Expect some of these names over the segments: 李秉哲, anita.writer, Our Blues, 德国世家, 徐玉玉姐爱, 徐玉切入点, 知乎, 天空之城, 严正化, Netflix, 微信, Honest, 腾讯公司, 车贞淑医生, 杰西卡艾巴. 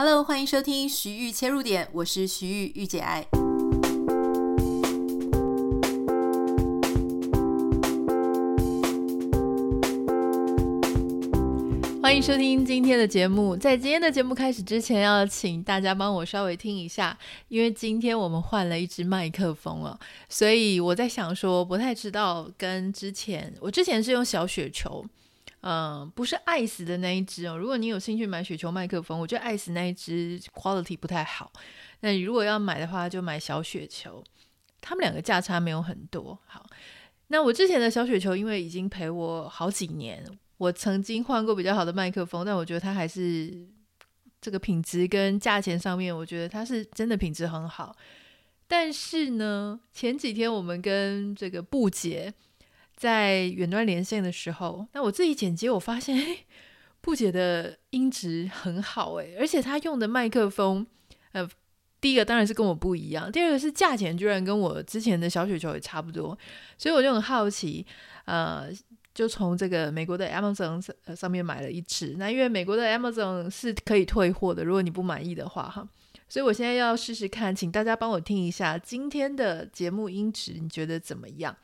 Hello， 欢迎收听徐玉切入点，我是徐玉玉姐爱。欢迎收听今天的节目。在今天的节目开始之前，要请大家帮我稍微听一下，因为今天我们换了一支麦克风了，所以我在想说不太知道跟之前是用小雪球，不是艾斯的那一支哦。如果你有兴趣买雪球麦克风，我觉得艾斯那一支 quality 不太好，那你如果要买的话就买小雪球，他们两个价差没有很多。好，那我之前的小雪球因为已经陪我好几年，我曾经换过比较好的麦克风，但我觉得它还是这个品质跟价钱上面，我觉得它是真的品质很好。但是呢，前几天我们跟这个布姐在远端连线的时候，那我自己剪接，我发现布姐的音质很好，而且她用的麦克风第一个当然是跟我不一样，第二个是价钱居然跟我之前的小雪球也差不多，所以我就很好奇，就从这个美国的 Amazon 上面买了一支。那因为美国的 Amazon 是可以退货的，如果你不满意的话哈，所以我现在要试试看，请大家帮我听一下今天的节目音质，你觉得怎么样？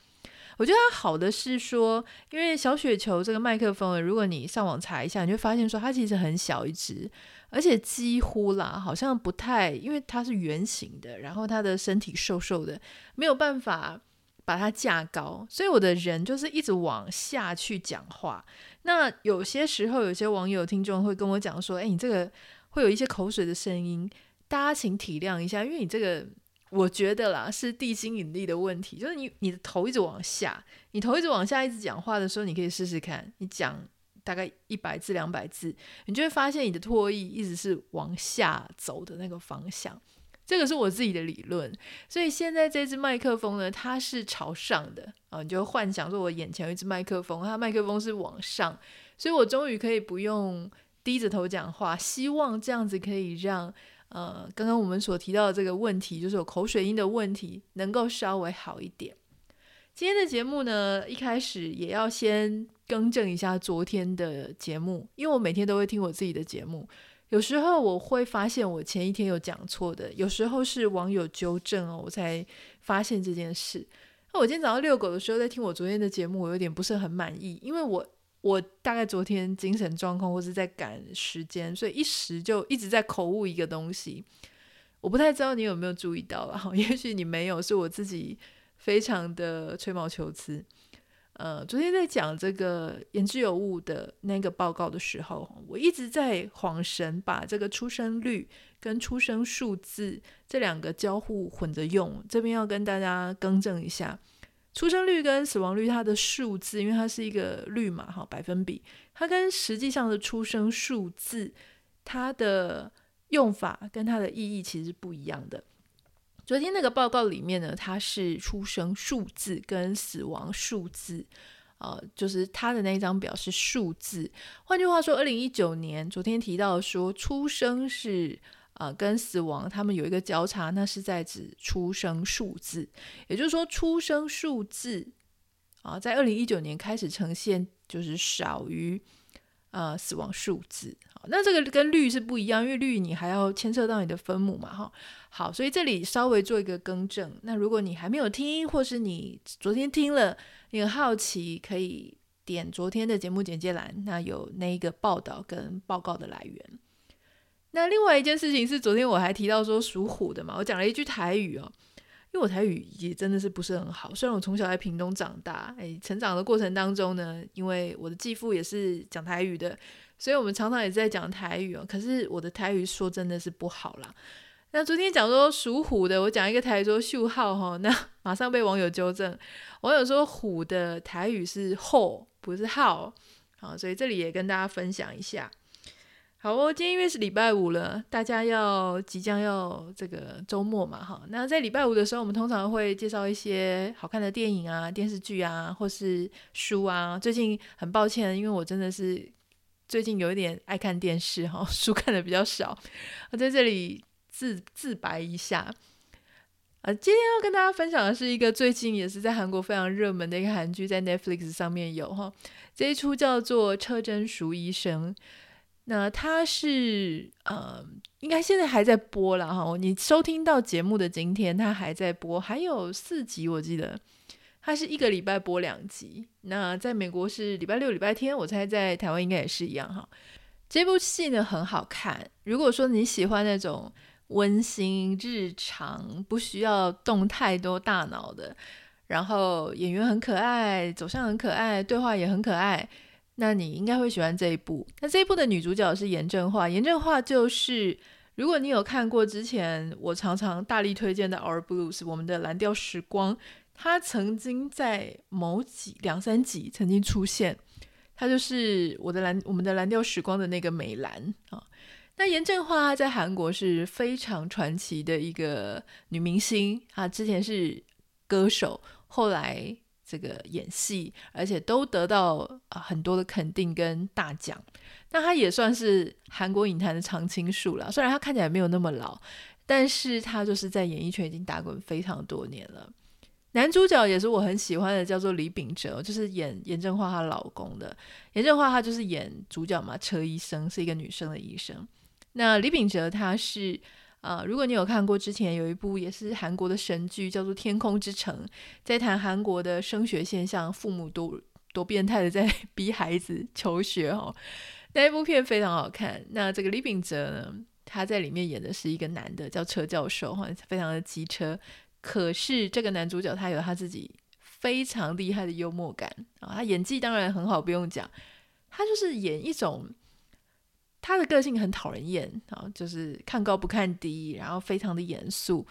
我觉得它好的是说，因为小雪球这个麦克风，如果你上网查一下，你就发现说它其实很小一支，而且几乎啦好像不太，因为它是圆形的，然后它的身体瘦瘦的，没有办法把它架高，所以我的人就是一直往下去讲话。那有些时候有些网友听众会跟我讲说，你这个会有一些口水的声音，大家请体谅一下，因为你这个我觉得啦是地心引力的问题，就是你的头一直往下，你头一直往下一直讲话的时候，你可以试试看，你讲大概100字200字，你就会发现你的唾液一直是往下走的那个方向，这个是我自己的理论。所以现在这支麦克风呢，它是朝上的你就幻想说我眼前有一支麦克风，它麦克风是往上，所以我终于可以不用低着头讲话，希望这样子可以让刚刚我们所提到的这个问题，就是有口水音的问题能够稍微好一点。今天的节目呢，一开始也要先更正一下昨天的节目，因为我每天都会听我自己的节目，有时候我会发现我前一天有讲错的，有时候是网友纠正我才发现这件事。那我今天早上遛狗的时候在听我昨天的节目，我有点不是很满意，因为我大概昨天精神状况或是在赶时间，所以一时就一直在口误一个东西。我不太知道你有没有注意到吧，也许你没有，是我自己非常的吹毛求疵。昨天在讲这个言之有物的那个报告的时候，我一直在恍神把这个出生率跟出生数字这两个交互混着用，这边要跟大家更正一下，出生率跟死亡率它的数字，因为它是一个率嘛，百分比，它跟实际上的出生数字它的用法跟它的意义其实不一样的。昨天那个报告里面呢，它是出生数字跟死亡数字，就是它的那一张表是数字。换句话说，2019年昨天提到说出生是跟死亡他们有一个交叉，那是在指出生数字，也就是说出生数字在2019年开始呈现就是少于死亡数字。那这个跟率是不一样，因为率你还要牵涉到你的分母嘛。好，所以这里稍微做一个更正。那如果你还没有听，或是你昨天听了你很好奇，可以点昨天的节目简介栏，那有那个报道跟报告的来源。那另外一件事情是昨天我还提到说属虎的嘛，我讲了一句台语因为我台语也真的是不是很好，虽然我从小在屏东长大，成长的过程当中呢，因为我的继父也是讲台语的，所以我们常常也是在讲台语可是我的台语说真的是不好啦。那昨天讲说属虎的，我讲一个台语说秀号，那马上被网友纠正，网友说虎的台语是后不是号，所以这里也跟大家分享一下。好今天因为是礼拜五了，大家即将要这个周末嘛那在礼拜五的时候，我们通常会介绍一些好看的电影啊、电视剧啊，或是书啊。最近很抱歉，因为我真的是最近有一点爱看电视书看的比较少，我在这里 自白一下。今天要跟大家分享的是一个最近也是在韩国非常热门的一个韩剧，在 Netflix 上面有这一出叫做《车贞淑医生》。那他是应该现在还在播啦哈，你收听到节目的今天它还在播，还有4集我记得，它是1个礼拜播2集，那在美国是礼拜6礼拜天，我猜在台湾应该也是一样哈。这部戏呢很好看，如果说你喜欢那种温馨日常不需要动太多大脑的，然后演员很可爱，走向很可爱，对话也很可爱，那你应该会喜欢这一部。那这一部的女主角是严正化，严正化就是如果你有看过之前我常常大力推荐的 Our Blues 我们的蓝调时光，她曾经在某几2-3集曾经出现，她就是我们的蓝调时光的那个美兰啊。那严正化她在韩国是非常传奇的一个女明星，她之前是歌手，后来这个演戏，而且都得到很多的肯定跟大奖。那她也算是韩国影坛的常青树了，虽然她看起来没有那么老，但是她就是在演艺圈已经打滚非常多年了。男主角也是我很喜欢的，叫做李秉哲，就是演严正化她老公的。严正化她就是演主角嘛，车医生，是一个女生的医生。那李秉哲他是如果你有看过之前有一部也是韩国的神剧叫做《天空之城》，在谈韩国的升学现象，父母多变态的在逼孩子求学哦。那一部片非常好看。那这个李秉哲呢，他在里面演的是一个男的叫车教授，非常的机车，可是这个男主角他有他自己非常厉害的幽默感，他演技当然很好不用讲，他就是演一种他的个性很讨人厌，就是看高不看低，然后非常的严肃，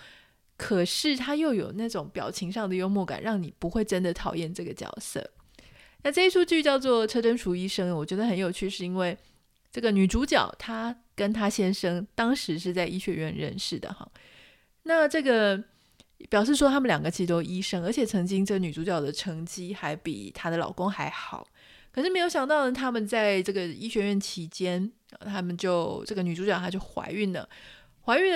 可是他又有那种表情上的幽默感，让你不会真的讨厌这个角色。那这一出剧叫做车贞淑医生，我觉得很有趣，是因为这个女主角她跟她先生当时是在医学院认识的。那这个表示说他们两个其实都医生，而且曾经这女主角的成绩还比她的老公还好，可是没有想到呢，他们在这个医学院期间，他们就这个女主角她就怀孕了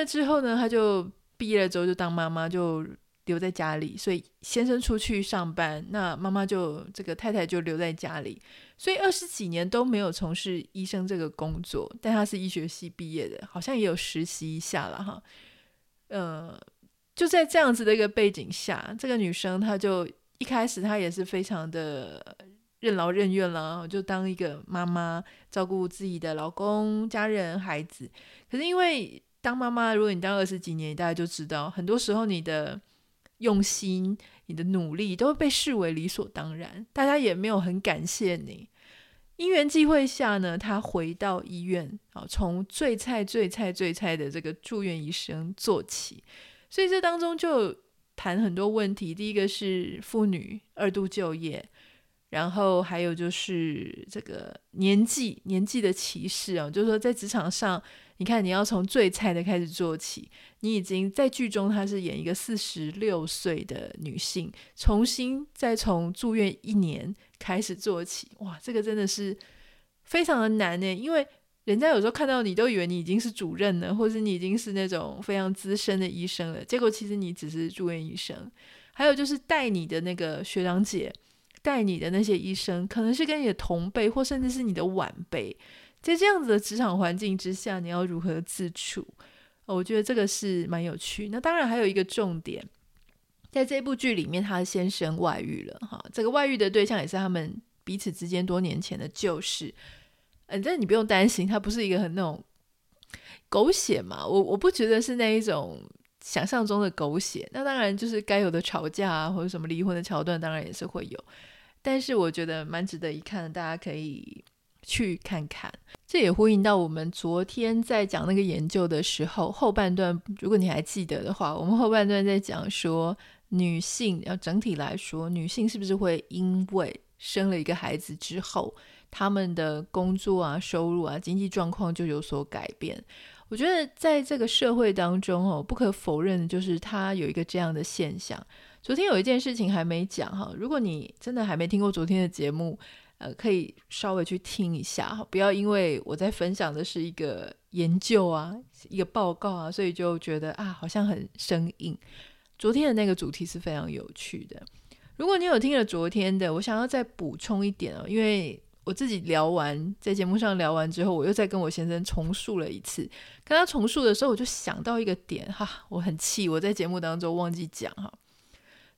之后呢，她就毕业了之后就当妈妈，就留在家里，所以先生出去上班，那妈妈就这个太太就留在家里，所以20几年都没有从事医生这个工作，但她是医学系毕业的，好像也有实习一下了哈。就在这样子的一个背景下，这个女生她就一开始她也是非常的任劳任怨啦，就当一个妈妈照顾自己的老公家人孩子。可是因为当妈妈，如果你当20几年，你大概就知道很多时候你的用心你的努力都会被视为理所当然，大家也没有很感谢你。因缘际会下呢，她回到医院，从最菜的这个住院医生做起，所以这当中就谈很多问题。第一个是妇女二度就业，然后还有就是这个年纪的歧视啊，就是说在职场上你看你要从最菜的开始做起，你已经在剧中她是演一个46岁的女性，从住院1年开始做起。哇，这个真的是非常的难耶，因为人家有时候看到你都以为你已经是主任了，或是你已经是那种非常资深的医生了，结果其实你只是住院医生。还有就是带你的那个学长姐，带你的那些医生可能是跟你的同辈或甚至是你的晚辈，在这样子的职场环境之下你要如何自处，我觉得这个是蛮有趣。那当然还有一个重点，在这部剧里面他先生外遇了哈，这个外遇的对象也是他们彼此之间多年前的旧事。但你不用担心，他不是一个很那种狗血嘛，我不觉得是那一种想象中的狗血。那当然就是该有的吵架啊，或者什么离婚的桥段当然也是会有，但是我觉得蛮值得一看的，大家可以去看看。这也呼应到我们昨天在讲那个研究的时候，后半段如果你还记得的话，我们后半段在讲说女性整体来说，女性是不是会因为生了一个孩子之后，她们的工作啊收入啊经济状况就有所改变。我觉得在这个社会当中不可否认的就是它有一个这样的现象。昨天有一件事情还没讲，如果你真的还没听过昨天的节目，可以稍微去听一下，不要因为我在分享的是一个研究啊一个报告啊，所以就觉得好像很生硬。昨天的那个主题是非常有趣的，如果你有听了昨天的，我想要再补充一点因为我自己聊完，在节目上聊完之后，我又再跟我先生重述了一次。跟他重述的时候，我就想到一个点哈，我很气，我在节目当中忘记讲哈。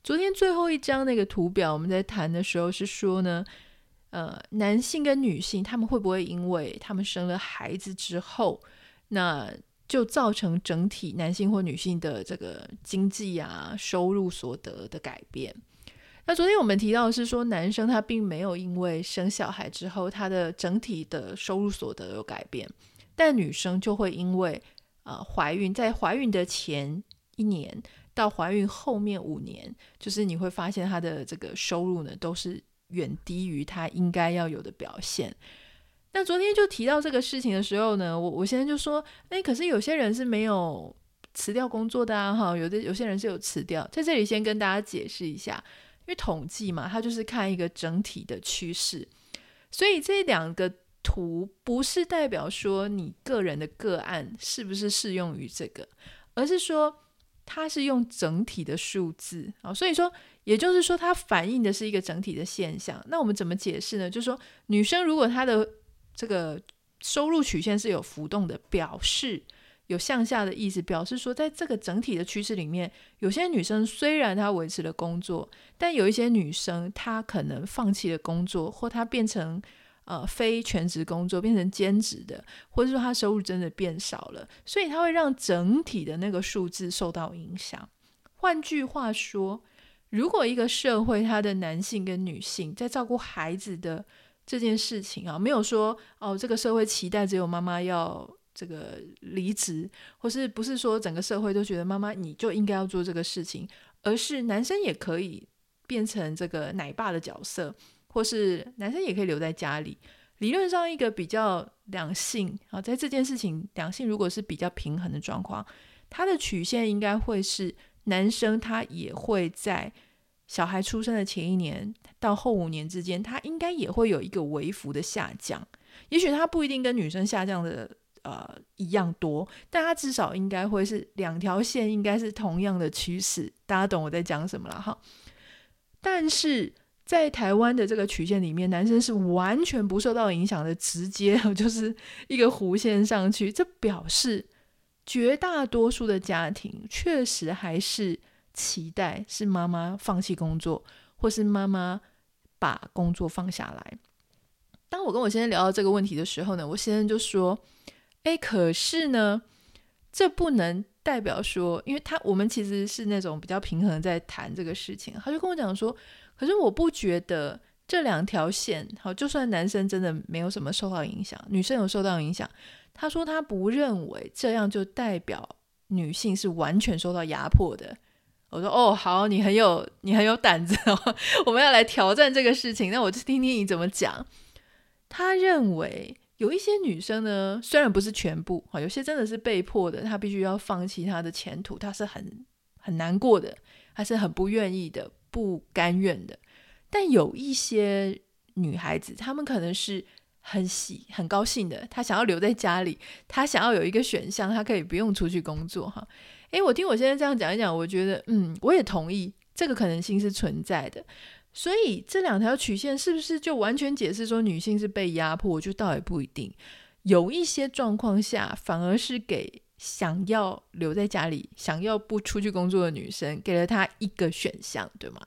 昨天最后一章那个图表，我们在谈的时候是说呢，男性跟女性他们会不会因为他们生了孩子之后，那就造成整体男性或女性的这个经济啊、收入所得的改变。那昨天我们提到的是说，男生他并没有因为生小孩之后他的整体的收入所得有改变，但女生就会因为怀孕，在怀孕的前一年到怀孕后面5年，就是你会发现她的这个收入呢都是远低于她应该要有的表现。那昨天就提到这个事情的时候呢，我先生就说，可是有些人是没有辞掉工作的啊，哈，有些人是有辞掉。在这里先跟大家解释一下，因为统计嘛，它就是看一个整体的趋势，所以这两个图不是代表说你个人的个案是不是适用于这个，而是说它是用整体的数字，所以说也就是说它反映的是一个整体的现象。那我们怎么解释呢？就是说女生如果她的这个收入曲线是有浮动的，表示有向下的意思，表示说在这个整体的趋势里面，有些女生虽然她维持了工作，但有一些女生她可能放弃了工作，或她变成非全职工作，变成兼职的，或者说她收入真的变少了，所以她会让整体的那个数字受到影响。换句话说，如果一个社会它的男性跟女性在照顾孩子的这件事情啊，没有说哦，这个社会期待只有妈妈要这个离职，或是不是说整个社会都觉得妈妈你就应该要做这个事情，而是男生也可以变成这个奶爸的角色，或是男生也可以留在家里。理论上一个比较两性啊，在这件事情两性如果是比较平衡的状况，它的曲线应该会是男生他也会在小孩出生的前一年到后5年之间，他应该也会有一个微幅的下降，也许他不一定跟女生下降的一样多，但它至少应该会是两条线应该是同样的趋势，大家懂我在讲什么了哈。但是在台湾的这个曲线里面，男生是完全不受到影响的，直接就是一个弧线上去，这表示绝大多数的家庭确实还是期待是妈妈放弃工作，或是妈妈把工作放下来。当我跟我先生聊到这个问题的时候呢，我先生就说可是呢，这不能代表说，因为我们其实是那种比较平衡在谈这个事情，他就跟我讲说，可是我不觉得这两条线，好，就算男生真的没有什么受到影响，女生有受到影响，他说他不认为这样就代表女性是完全受到压迫的。我说哦，好，你很有胆子哦，我们要来挑战这个事情，那我就听听你怎么讲。他认为有一些女生呢，虽然不是全部，有些真的是被迫的，她必须要放弃她的前途，她是很难过的，她是很不愿意的，不甘愿的。但有一些女孩子，她们可能是很高兴的，她想要留在家里，她想要有一个选项，她可以不用出去工作哈。我听我现在这样讲一讲，我觉得我也同意这个可能性是存在的。所以这两条曲线是不是就完全解释说女性是被压迫？我觉得倒也不一定，有一些状况下反而是给想要留在家里、想要不出去工作的女生，给了她一个选项，对吗？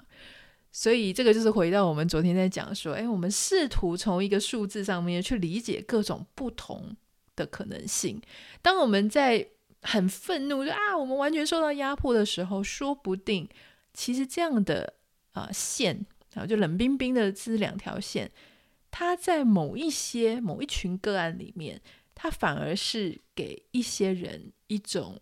所以这个就是回到我们昨天在讲说，我们试图从一个数字上面去理解各种不同的可能性。当我们在很愤怒就我们完全受到压迫的时候，说不定其实这样的线，就冷冰冰的这两条线，它在某一群个案里面，它反而是给一些人一种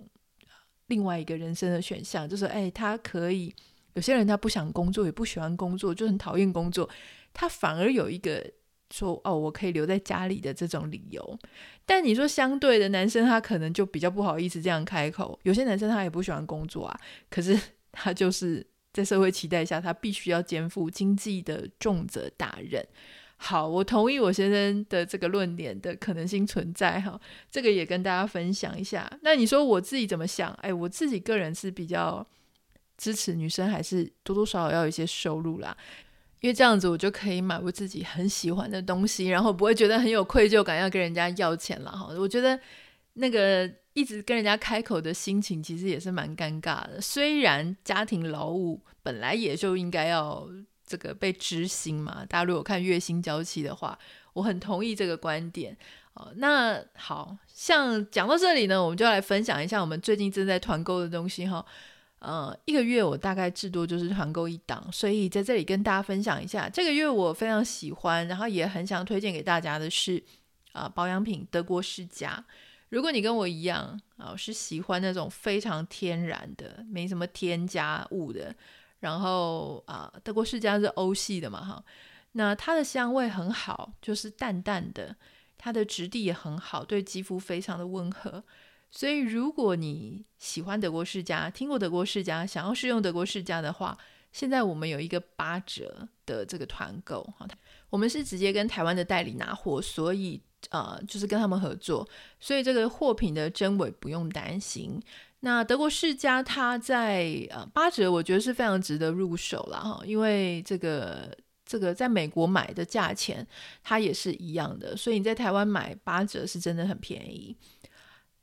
另外一个人生的选项，就是他可以，有些人他不想工作，也不喜欢工作，就很讨厌工作，他反而有一个说我可以留在家里的这种理由。但你说相对的男生，他可能就比较不好意思这样开口，有些男生他也不喜欢工作啊，可是他就是在社会期待下，他必须要肩负经济的重责大任。好，我同意我先生的这个论点的可能性存在哈，这个也跟大家分享一下。那你说我自己怎么想？我自己个人是比较支持女生还是多多少少要有一些收入啦，因为这样子我就可以买我自己很喜欢的东西，然后不会觉得很有愧疚感要跟人家要钱啦。我觉得那个一直跟人家开口的心情其实也是蛮尴尬的，虽然家庭劳务本来也就应该要这个被支薪嘛，大家如果看月薪娇妻的话，我很同意这个观点。那好，像讲到这里呢，我们就来分享一下我们最近正在团购的东西哈。一个月我大概至多就是团购1档，所以在这里跟大家分享一下这个月我非常喜欢然后也很想推荐给大家的是保养品德国世家。如果你跟我一样是喜欢那种非常天然的没什么添加物的，然后德国世家是欧系的嘛哈，那它的香味很好，就是淡淡的，它的质地也很好，对肌肤非常的温和。所以如果你喜欢德国世家，听过德国世家，想要试用德国世家的话，现在我们有一个8折的这个团购，我们是直接跟台湾的代理拿货，所以就是跟他们合作，所以这个货品的真伪不用担心。那德国世家它在8折我觉得是非常值得入手啦，因为这个在美国买的价钱它也是一样的，所以你在台湾买8折是真的很便宜。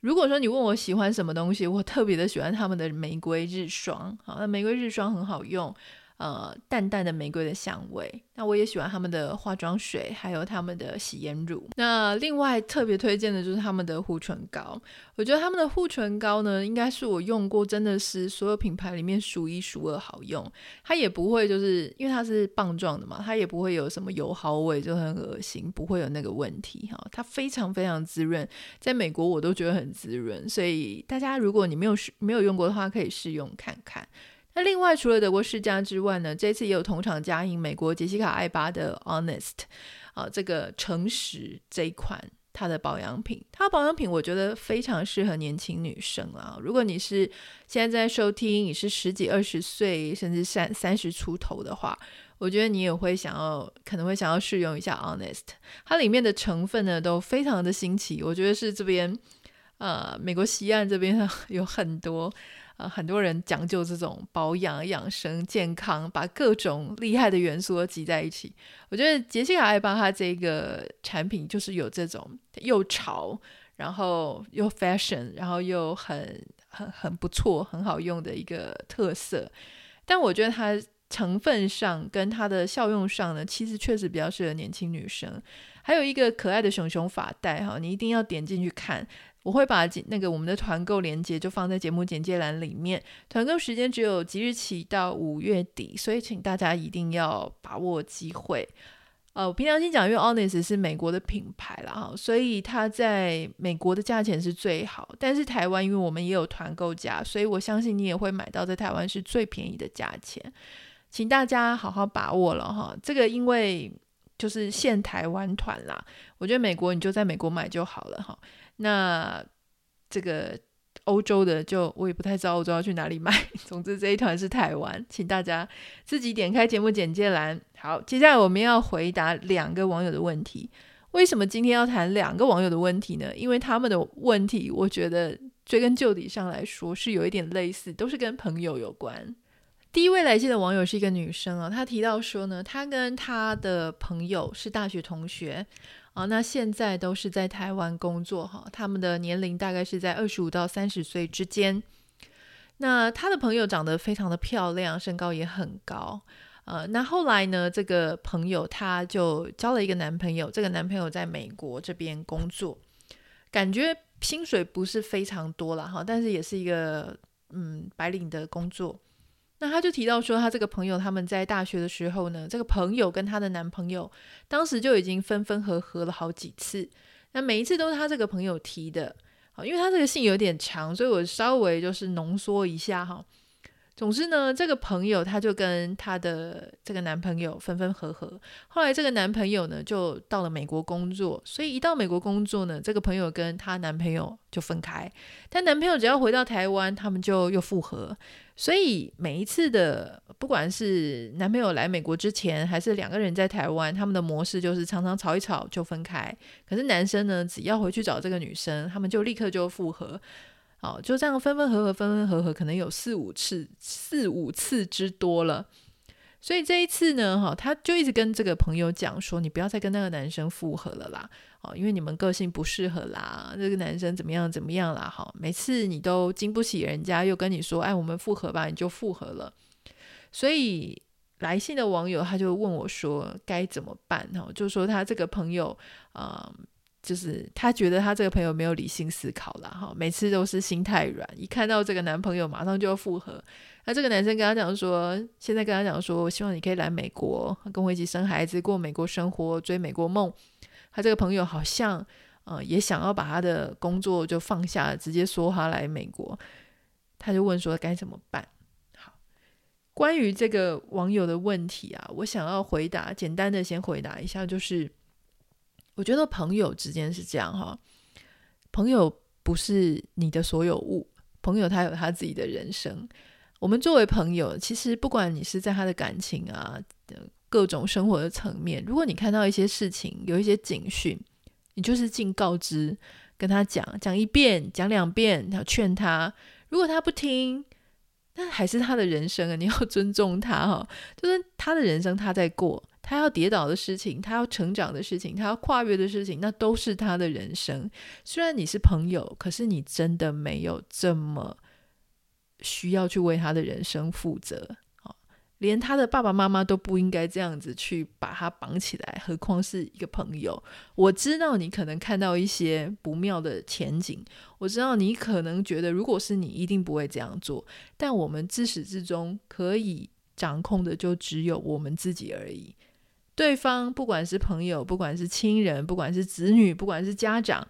如果说你问我喜欢什么东西，我特别的喜欢他们的玫瑰日霜。好，那玫瑰日霜很好用，淡淡的玫瑰的香味。那我也喜欢他们的化妆水，还有他们的洗颜乳。那另外特别推荐的就是他们的护唇膏。我觉得他们的护唇膏呢，应该是我用过真的是所有品牌里面数1数2好用。它也不会就是因为它是棒状的嘛，它也不会有什么油耗味就很恶心，不会有那个问题。它非常非常滋润，在美国我都觉得很滋润，所以大家如果你没有用过的话，可以试用看看。那另外除了德国世家之外呢，这次也有同场加映美国杰西卡艾巴的 Honest， 这个诚实这一款它的保养品。它的保养品我觉得非常适合年轻女生啦，如果你是现在在收听，你是10几20岁甚至30出头的话，我觉得你也会可能会想要试用一下 Honest。 它里面的成分呢都非常的新奇，我觉得是这边美国西岸这边有很多人讲究这种保养养生健康，把各种厉害的元素都集在一起。我觉得杰西卡艾巴它这个产品就是有这种又潮然后又 fashion 然后又很不错很好用的一个特色，但我觉得它成分上跟它的效用上呢，其实确实比较适合年轻女生。还有一个可爱的熊熊发带，你一定要点进去看，我会把那个我们的团购链接就放在节目简介栏里面。团购时间只有即日起到5月底，所以请大家一定要把握机会。我平常先讲，因为 Honest 是美国的品牌啦，所以它在美国的价钱是最好，但是台湾因为我们也有团购价，所以我相信你也会买到在台湾是最便宜的价钱，请大家好好把握了哈。这个因为就是限台湾团啦，我觉得美国你就在美国买就好了哈。那这个欧洲的就我也不太知道欧洲要去哪里买，总之这一团是台湾，请大家自己点开节目简介栏。好，接下来我们要回答2个网友的问题。为什么今天要谈2个网友的问题呢？因为他们的问题我觉得追根究底上来说是有一点类似，都是跟朋友有关。第一位来信的网友是一个女生她提到说呢，她跟她的朋友是大学同学那现在都是在台湾工作他们的年龄大概是在25到30岁之间。那她的朋友长得非常的漂亮，身高也很高那后来呢，这个朋友她就交了一个男朋友，这个男朋友在美国这边工作，感觉薪水不是非常多啦但是也是一个白领的工作。那他就提到说，他这个朋友他们在大学的时候呢，这个朋友跟他的男朋友当时就已经分分合合了好几次，那每一次都是他这个朋友提的。好，因为他这个信有点长，所以我稍微就是浓缩一下总之呢，这个朋友他就跟他的这个男朋友分分合合，后来这个男朋友呢就到了美国工作，所以一到美国工作呢，这个朋友跟他男朋友就分开，但男朋友只要回到台湾，他们就又复合。所以每一次的不管是男朋友来美国之前还是2个人在台湾，他们的模式就是常常吵一吵就分开，可是男生呢只要回去找这个女生，他们就立刻就复合。好，就这样分分合合可能有4-5次之多了。所以这一次呢，他就一直跟这个朋友讲说，你不要再跟那个男生复合了啦，因为你们个性不适合啦，这个男生怎么样怎么样啦，每次你都经不起人家又跟你说，哎，我们复合吧，你就复合了。所以来信的网友他就问我说该怎么办，就说他这个朋友就是他觉得他这个朋友没有理性思考啦，每次都是心太软，一看到这个男朋友马上就要复合。那这个男生跟他讲说，现在跟他讲说，我希望你可以来美国跟我一起生孩子，过美国生活，追美国梦。他这个朋友好像也想要把他的工作就放下，直接说他来美国。他就问说该怎么办。好，关于这个网友的问题啊，我想要回答，简单的先回答一下，就是我觉得朋友之间是这样哈，朋友不是你的所有物，朋友他有他自己的人生。我们作为朋友，其实不管你是在他的感情啊，各种生活的层面，如果你看到一些事情，有一些警讯，你就是尽告知，跟他讲一遍，讲两遍，劝他。如果他不听，那还是他的人生啊，你要尊重他哈，就是他的人生他在过。他要跌倒的事情，他要成长的事情，他要跨越的事情，那都是他的人生。虽然你是朋友，可是你真的没有这么需要去为他的人生负责。连他的爸爸妈妈都不应该这样子去把他绑起来，何况是一个朋友。我知道你可能看到一些不妙的前景，我知道你可能觉得如果是你一定不会这样做，但我们自始至终可以掌控的就只有我们自己而已。对方不管是朋友，不管是亲人，不管是子女，不管是家长，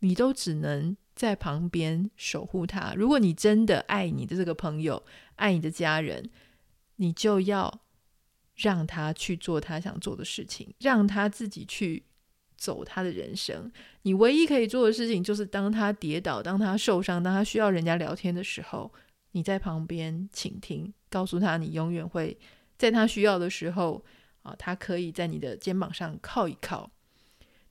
你都只能在旁边守护他。如果你真的爱你的这个朋友，爱你的家人，你就要让他去做他想做的事情，让他自己去走他的人生。你唯一可以做的事情就是当他跌倒，当他受伤，当他需要人家聊天的时候，你在旁边倾听，告诉他你永远会在他需要的时候他可以在你的肩膀上靠一靠，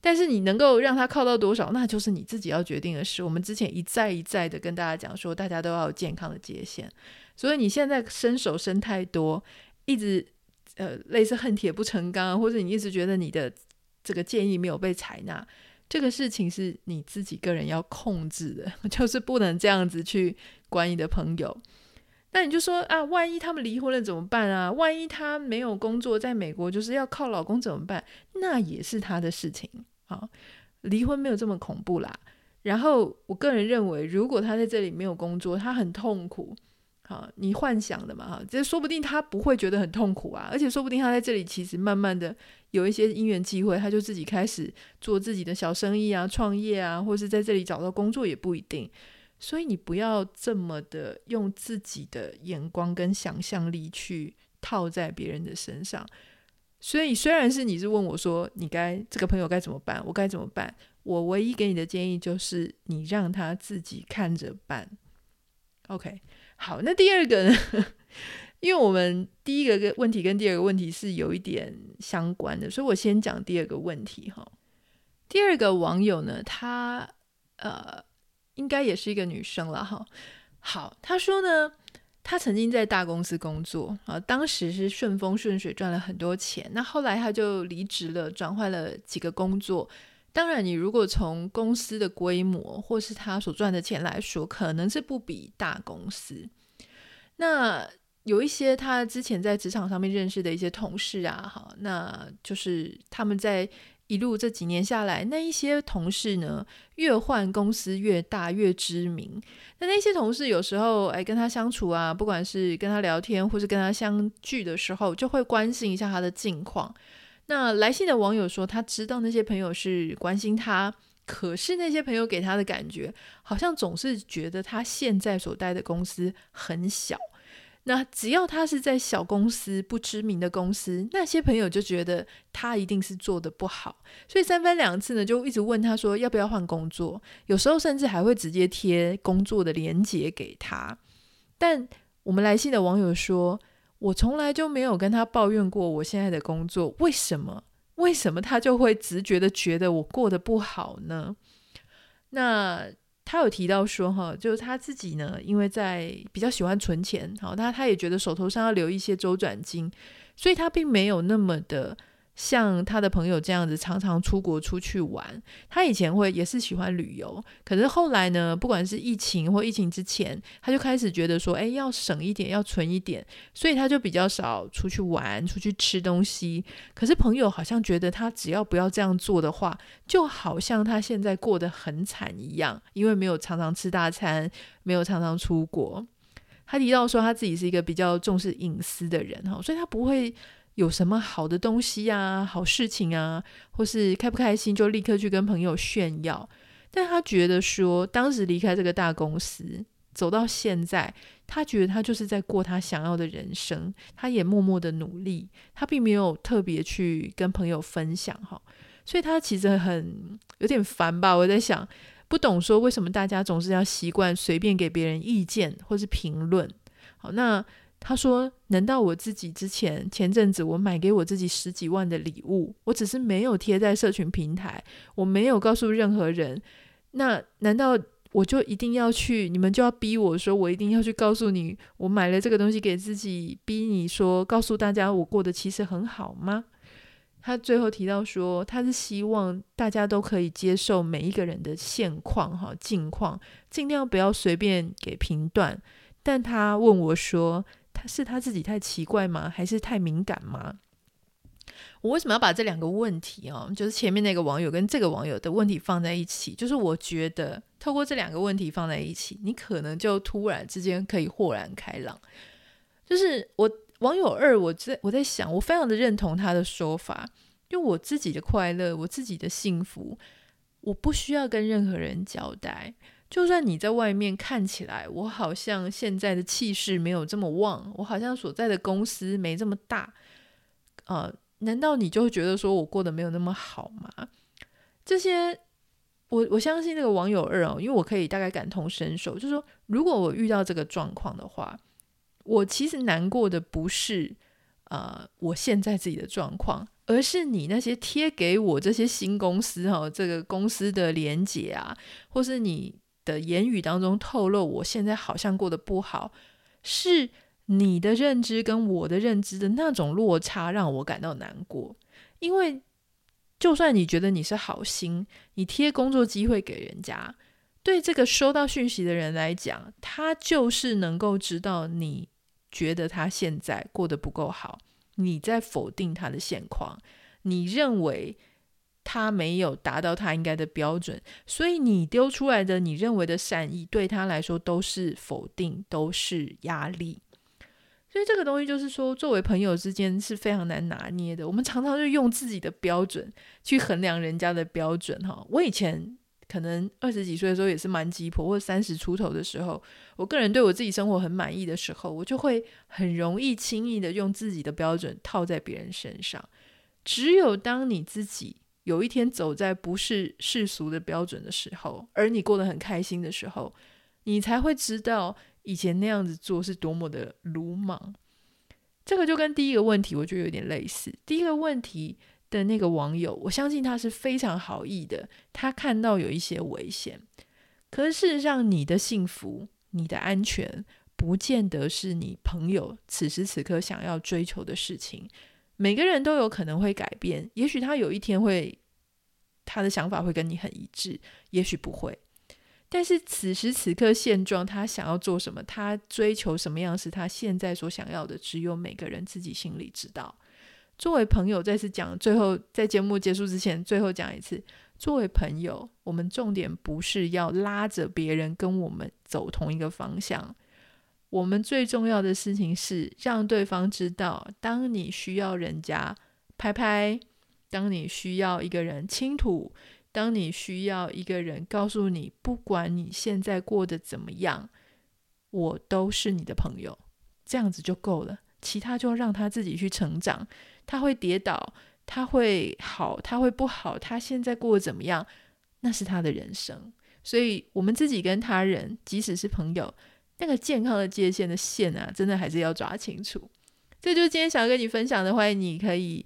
但是你能够让他靠到多少，那就是你自己要决定的事。我们之前一再一再的跟大家讲说，大家都要有健康的界限，所以你现在伸手伸太多，一直类似恨铁不成钢，或者你一直觉得你的这个建议没有被采纳，这个事情是你自己个人要控制的，就是不能这样子去管你的朋友。那你就说啊，万一他们离婚了怎么办啊？万一他没有工作，在美国就是要靠老公怎么办？那也是他的事情。好，离婚没有这么恐怖啦。然后我个人认为，如果他在这里没有工作，他很痛苦。好，你幻想的嘛，这说不定他不会觉得很痛苦啊，而且说不定他在这里其实慢慢的有一些因缘机会，他就自己开始做自己的小生意啊，创业啊，或是在这里找到工作也不一定。所以你不要这么的用自己的眼光跟想象力去套在别人的身上。所以虽然是你是问我说你该这个朋友该怎么办，我该怎么办，我唯一给你的建议就是你让他自己看着办。 OK， 好，那第二个呢因为我们第一个问题跟第二个问题是有一点相关的，所以我先讲第二个问题。第二个网友呢，他应该也是一个女生了哈。好，她说呢，她曾经在大公司工作啊，当时是顺风顺水赚了很多钱。那后来她就离职了，转换了几个工作。当然，你如果从公司的规模或是她所赚的钱来说，可能是不比大公司。那有一些她之前在职场上面认识的一些同事啊，哈，那就是他们在一路这几年下来，那一些同事呢，越换公司越大越知名。那些同事有时候跟他相处啊，不管是跟他聊天或是跟他相聚的时候，就会关心一下他的近况。那来信的网友说，他知道那些朋友是关心他，可是那些朋友给他的感觉好像总是觉得他现在所待的公司很小，那只要他是在小公司不知名的公司，那些朋友就觉得他一定是做的不好，所以三番两次呢就一直问他说要不要换工作，有时候甚至还会直接贴工作的连结给他。但我们来信的网友说，我从来就没有跟他抱怨过我现在的工作，为什么他就会直觉的觉得我过得不好呢？那他有提到说哈，就是他自己呢，因为在比较喜欢存钱，好，那他也觉得手头上要留一些周转金，所以他并没有那么的像他的朋友这样子常常出国出去玩。他以前也是喜欢旅游，可是后来呢，不管是疫情或疫情之前，他就开始觉得说要省一点，要存一点，所以他就比较少出去玩，出去吃东西。可是朋友好像觉得他只要不要这样做的话，就好像他现在过得很惨一样，因为没有常常吃大餐，没有常常出国。他提到说他自己是一个比较重视隐私的人，所以他不会有什么好的东西啊，好事情啊，或是开不开心就立刻去跟朋友炫耀。但他觉得说当时离开这个大公司走到现在，他觉得他就是在过他想要的人生，他也默默的努力，他并没有特别去跟朋友分享。所以他其实很有点烦吧，我在想不懂说为什么大家总是要习惯随便给别人意见或是评论。好，那他说难道我自己前阵子我买给我自己10几万的礼物，我只是没有贴在社群平台，我没有告诉任何人，那难道我就一定要去，你们就要逼我说我一定要去告诉你我买了这个东西给自己，逼你说告诉大家我过得其实很好吗？他最后提到说他是希望大家都可以接受每一个人的现况近况，尽量不要随便给评断。但他问我说是他自己太奇怪吗，还是太敏感吗？我为什么要把这两个问题就是前面那个网友跟这个网友的问题放在一起，就是我觉得透过这两个问题放在一起，你可能就突然之间可以豁然开朗。就是网友二，我在想，我非常的认同他的说法，因为我自己的快乐，我自己的幸福，我不需要跟任何人交代。就算你在外面看起来我好像现在的气势没有这么旺，我好像所在的公司没这么大，难道你就会觉得说我过得没有那么好吗？这些我相信那个网友二因为我可以大概感同身受，就是说如果我遇到这个状况的话，我其实难过的不是我现在自己的状况，而是你那些贴给我这些新公司这个公司的连结啊，或是你的言语当中透露我现在好像过得不好，是你的认知跟我的认知的那种落差让我感到难过。因为就算你觉得你是好心，你贴工作机会给人家，对这个收到讯息的人来讲，他就是能够知道你觉得他现在过得不够好，你在否定他的现况，你认为他没有达到他应该的标准，所以你丢出来的你认为的善意对他来说都是否定，都是压力。所以这个东西就是说作为朋友之间是非常难拿捏的，我们常常就用自己的标准去衡量人家的标准。我以前可能20几岁的时候也是蛮急迫，或30出头的时候，我个人对我自己生活很满意的时候，我就会很容易轻易的用自己的标准套在别人身上。只有当你自己有一天走在不是世俗的标准的时候，而你过得很开心的时候，你才会知道以前那样子做是多么的鲁莽。这个就跟第一个问题我觉得有点类似。第一个问题的那个网友，我相信他是非常好意的，他看到有一些危险，可是事实上你的幸福，你的安全不见得是你朋友此时此刻想要追求的事情。每个人都有可能会改变，也许他有一天会，他的想法会跟你很一致，也许不会。但是此时此刻现状，他想要做什么，他追求什么样是他现在所想要的，只有每个人自己心里知道。作为朋友，再次讲，最后在节目结束之前最后讲一次，作为朋友，我们重点不是要拉着别人跟我们走同一个方向，我们最重要的事情是让对方知道，当你需要人家拍拍，当你需要一个人倾吐，当你需要一个人告诉你不管你现在过得怎么样，我都是你的朋友，这样子就够了。其他就让他自己去成长，他会跌倒，他会好，他会不好，他现在过得怎么样，那是他的人生。所以我们自己跟他人，即使是朋友，那个健康的界限的线啊，真的还是要抓清楚。这就是今天想要跟你分享的，欢迎你可以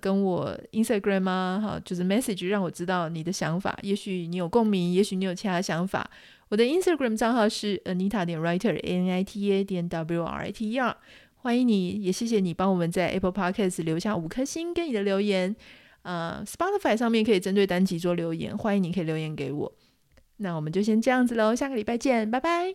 跟我 Instagram 啊，就是 message 让我知道你的想法，也许你有共鸣，也许你有其他想法。我的 Instagram 账号是 anita.writer anita.writer， 欢迎你，也谢谢你帮我们在 Apple Podcast 留下5颗星给你的留言。Spotify 上面可以针对单集做留言，欢迎你可以留言给我。那我们就先这样子咯，下个礼拜见，拜拜。